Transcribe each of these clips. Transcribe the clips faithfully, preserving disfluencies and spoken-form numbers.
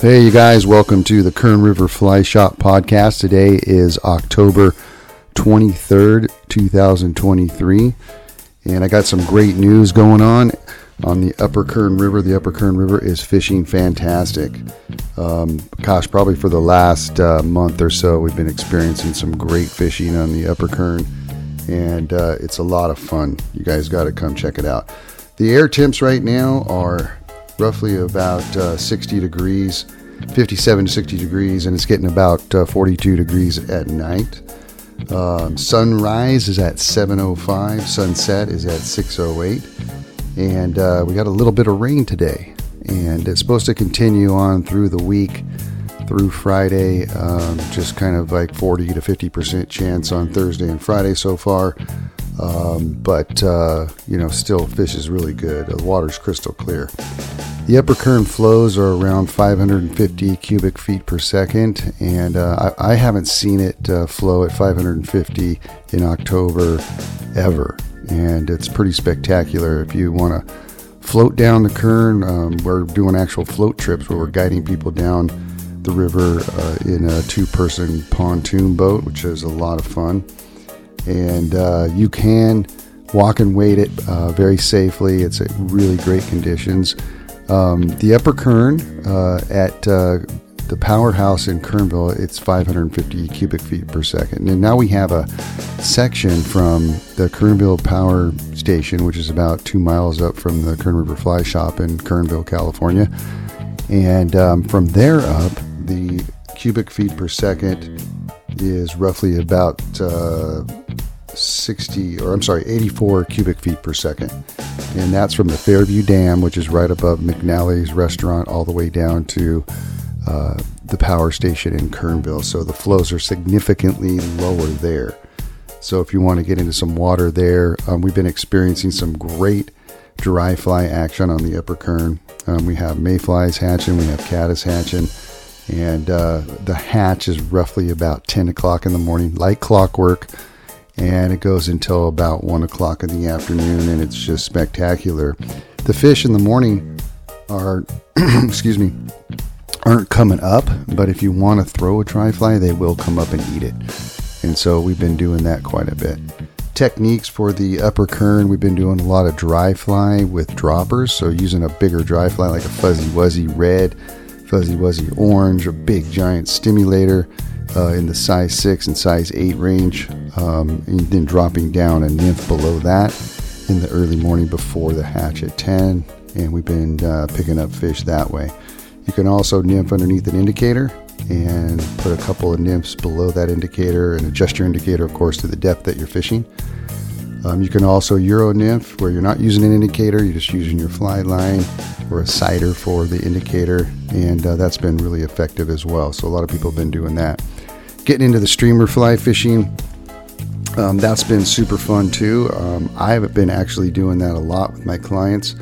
Hey you guys, welcome to the Kern River Fly Shop podcast. Today is October twenty-third, twenty twenty-three, and I got some great news going on on the Upper Kern River. The Upper Kern River is fishing fantastic. Um, gosh, probably for the last uh, month or so, we've been experiencing some great fishing on the Upper Kern, and uh, it's a lot of fun. You guys got to come check it out. The air temps right now are roughly about uh, sixty degrees, fifty-seven to sixty degrees, and it's getting about uh, forty-two degrees at night. Um, sunrise is at seven oh five, sunset is at six oh eight, and uh, we got a little bit of rain today, and it's supposed to continue on through the week, through Friday, um, just kind of like forty to fifty percent chance on Thursday and Friday so far, um, but uh, you know, still fish is really good. The water's crystal clear. The Upper Kern flows are around five hundred fifty cubic feet per second, and uh, I, I haven't seen it uh, flow at five hundred fifty in October ever, and it's pretty spectacular. If you want to float down the Kern, um, we're doing actual float trips where we're guiding people down the river uh, in a two-person pontoon boat, which is a lot of fun, and uh, you can walk and wade it uh, very safely. It's at really great conditions. Um, the Upper Kern uh, at uh, the powerhouse in Kernville, it's five hundred fifty cubic feet per second. And now we have a section from the Kernville Power Station, which is about two miles up from the Kern River Fly Shop in Kernville, California. And um, from there up, the cubic feet per second is roughly about uh, sixty, or I'm sorry, eighty-four cubic feet per second. And that's from the Fairview Dam, which is right above McNally's restaurant, all the way down to uh, the power station in Kernville. So the flows are significantly lower there. So if you want to get into some water there, um, we've been experiencing some great dry fly action on the Upper Kern. Um, we have mayflies hatching, we have caddis hatching, and uh, the hatch is roughly about ten o'clock in the morning, like clockwork. And it goes until about one o'clock in the afternoon, and it's just spectacular. The fish in the morning are, excuse me, aren't coming up, but if you want to throw a tri fly, they will come up and eat it. And so we've been doing that quite a bit. Techniques for the Upper Kern, we've been doing a lot of dry fly with droppers, so using a bigger dry fly like a fuzzy wuzzy red, fuzzy wuzzy orange, a big giant stimulator. Uh, in the size six and size eight range, um, and then dropping down a nymph below that in the early morning before the hatch at ten, and we've been uh, picking up fish that way. You can also nymph underneath an indicator and put a couple of nymphs below that indicator and adjust your indicator, of course, to the depth that you're fishing. Um, you can also euro nymph where you're not using an indicator, you're just using your fly line or a sighter for the indicator, and uh, that's been really effective as well. So a lot of people have been doing that. Getting into the streamer fly fishing, um, that's been super fun too. Um, I've been actually doing that a lot with my clients,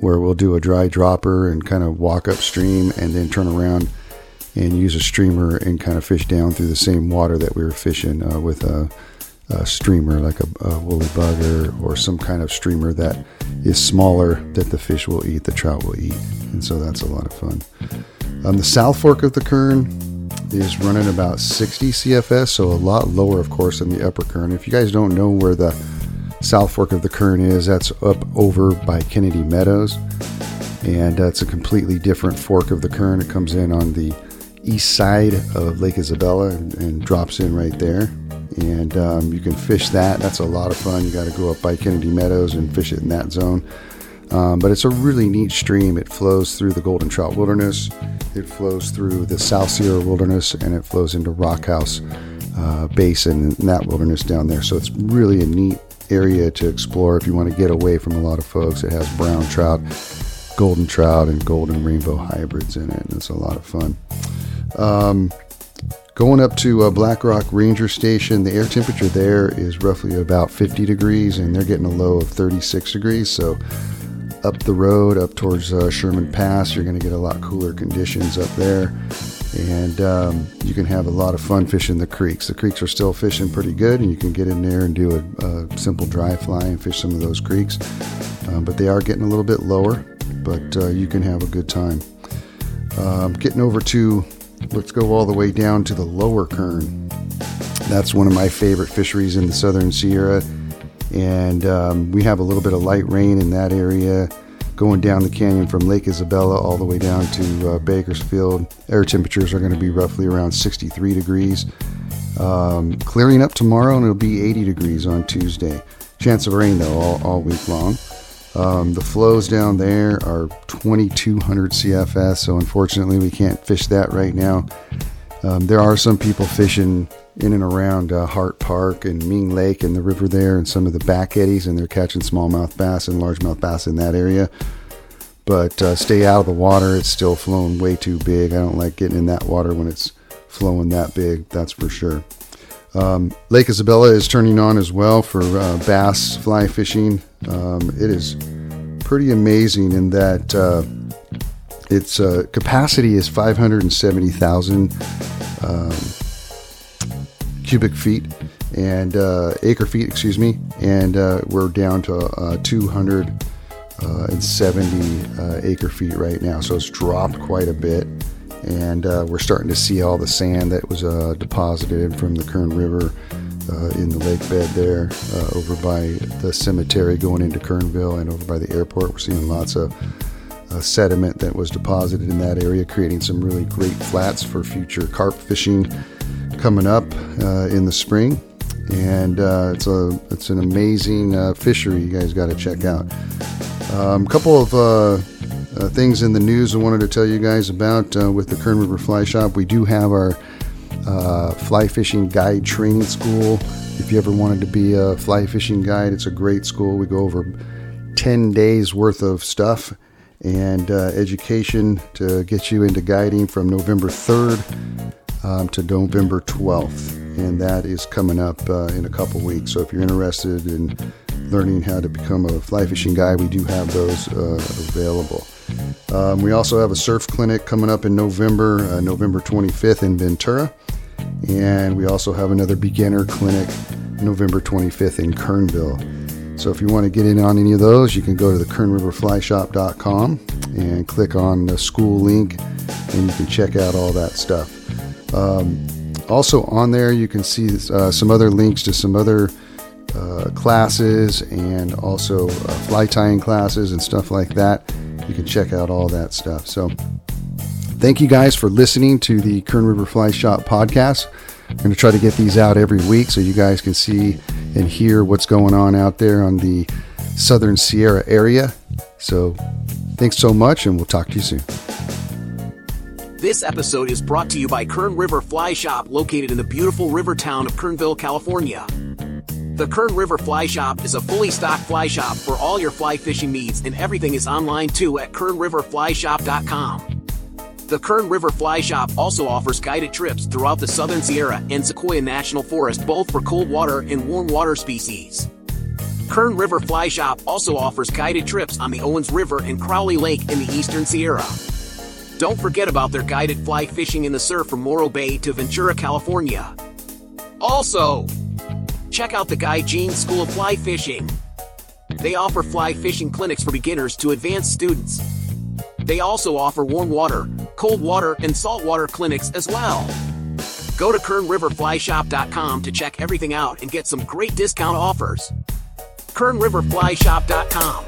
where we'll do a dry dropper and kind of walk upstream and then turn around and use a streamer and kind of fish down through the same water that we were fishing uh, with a, a streamer, like a, a woolly bugger or some kind of streamer that is smaller that the fish will eat, the trout will eat. And so that's a lot of fun. Um, the South Fork of the Kern is running about sixty C F S, so a lot lower, of course, than the Upper Kern. If you guys don't know where the South Fork of the Kern is, that's up over by Kennedy Meadows, and that's uh, a completely different fork of the Kern. It comes in on the east side of Lake Isabella and, and drops in right there, and um, you can fish that. That's a lot of fun. You got to go up by Kennedy Meadows and fish it in that zone. Um, but it's a really neat stream. It flows through the Golden Trout Wilderness, it flows through the South Sierra Wilderness, and it flows into Rock House uh, Basin and that wilderness down there. So it's really a neat area to explore if you want to get away from a lot of folks. It has brown trout, golden trout, and golden rainbow hybrids in it, and it's a lot of fun. Um, going up to uh, Black Rock Ranger Station, the air temperature there is roughly about fifty degrees, and they're getting a low of thirty-six degrees, so up the road, up towards uh, Sherman Pass, you're going to get a lot cooler conditions up there, and um, you can have a lot of fun fishing the creeks. The creeks are still fishing pretty good, and you can get in there and do a, a simple dry fly and fish some of those creeks, um, but they are getting a little bit lower, but uh, you can have a good time. Um, getting over to, let's go all the way down to the Lower Kern. That's one of my favorite fisheries in the Southern Sierra. And um, we have a little bit of light rain in that area. Going down the canyon from Lake Isabella all the way down to uh, Bakersfield, air temperatures are going to be roughly around sixty-three degrees. Um, clearing up tomorrow, and it'll be eighty degrees on Tuesday. Chance of rain, though, all, all week long. Um, the flows down there are twenty-two hundred C F S, so unfortunately we can't fish that right now. Um, there are some people fishing in and around uh, Hart Park and Ming Lake and the river there and some of the back eddies, and they're catching smallmouth bass and largemouth bass in that area. But uh, stay out of the water. It's still flowing way too big. I don't like getting in that water when it's flowing that big, that's for sure. Um, Lake Isabella is turning on as well for uh, bass fly fishing. Um, it is pretty amazing in that uh, its uh, capacity is five hundred seventy thousand um, cubic feet and uh, acre feet, excuse me, and uh, we're down to uh, two hundred seventy uh, acre feet right now, so it's dropped quite a bit. And uh, we're starting to see all the sand that was uh, deposited from the Kern River uh, in the lake bed there, uh, over by the cemetery going into Kernville and over by the airport. We're seeing lots of uh, sediment that was deposited in that area, creating some really great flats for future carp fishing coming up uh, in the spring. And uh, it's a it's an amazing uh, fishery you guys got to check out. A um, couple of uh, Uh, things in the news I wanted to tell you guys about uh, with the Kern River Fly Shop. We do have our uh, fly fishing guide training school. If you ever wanted to be a fly fishing guide, it's a great school. We go over ten days worth of stuff and uh, education to get you into guiding from November third um, to November twelfth. And that is coming up uh, in a couple weeks. So if you're interested in learning how to become a fly fishing guide, we do have those uh, available. Um, we also have a surf clinic coming up in November, uh, November twenty-fifth in Ventura. And we also have another beginner clinic November twenty-fifth in Kernville. So if you want to get in on any of those, you can go to the kern river fly shop dot com and click on the school link, and you can check out all that stuff. Um, also on there, you can see uh, some other links to some other uh, classes and also uh, fly tying classes and stuff like that. You can check out all that stuff. So thank you guys for listening to the Kern River Fly Shop podcast. I'm going to try to get these out every week so you guys can see and hear what's going on out there on the Southern Sierra area. So thanks so much, and we'll talk to you soon. This episode is brought to you by Kern River Fly Shop, located in the beautiful river town of Kernville, California. The Kern River Fly Shop is a fully stocked fly shop for all your fly fishing needs, and everything is online too at kern river fly shop dot com. The Kern River Fly Shop also offers guided trips throughout the Southern Sierra and Sequoia National Forest, both for cold water and warm water species. Kern River Fly Shop also offers guided trips on the Owens River and Crowley Lake in the Eastern Sierra. Don't forget about their guided fly fishing in the surf from Morro Bay to Ventura, California. Also, check out the Guy Jeans School of Fly Fishing. They offer fly fishing clinics for beginners to advanced students. They also offer warm water, cold water, and saltwater clinics as well. Go to kern river fly shop dot com to check everything out and get some great discount offers. kern river fly shop dot com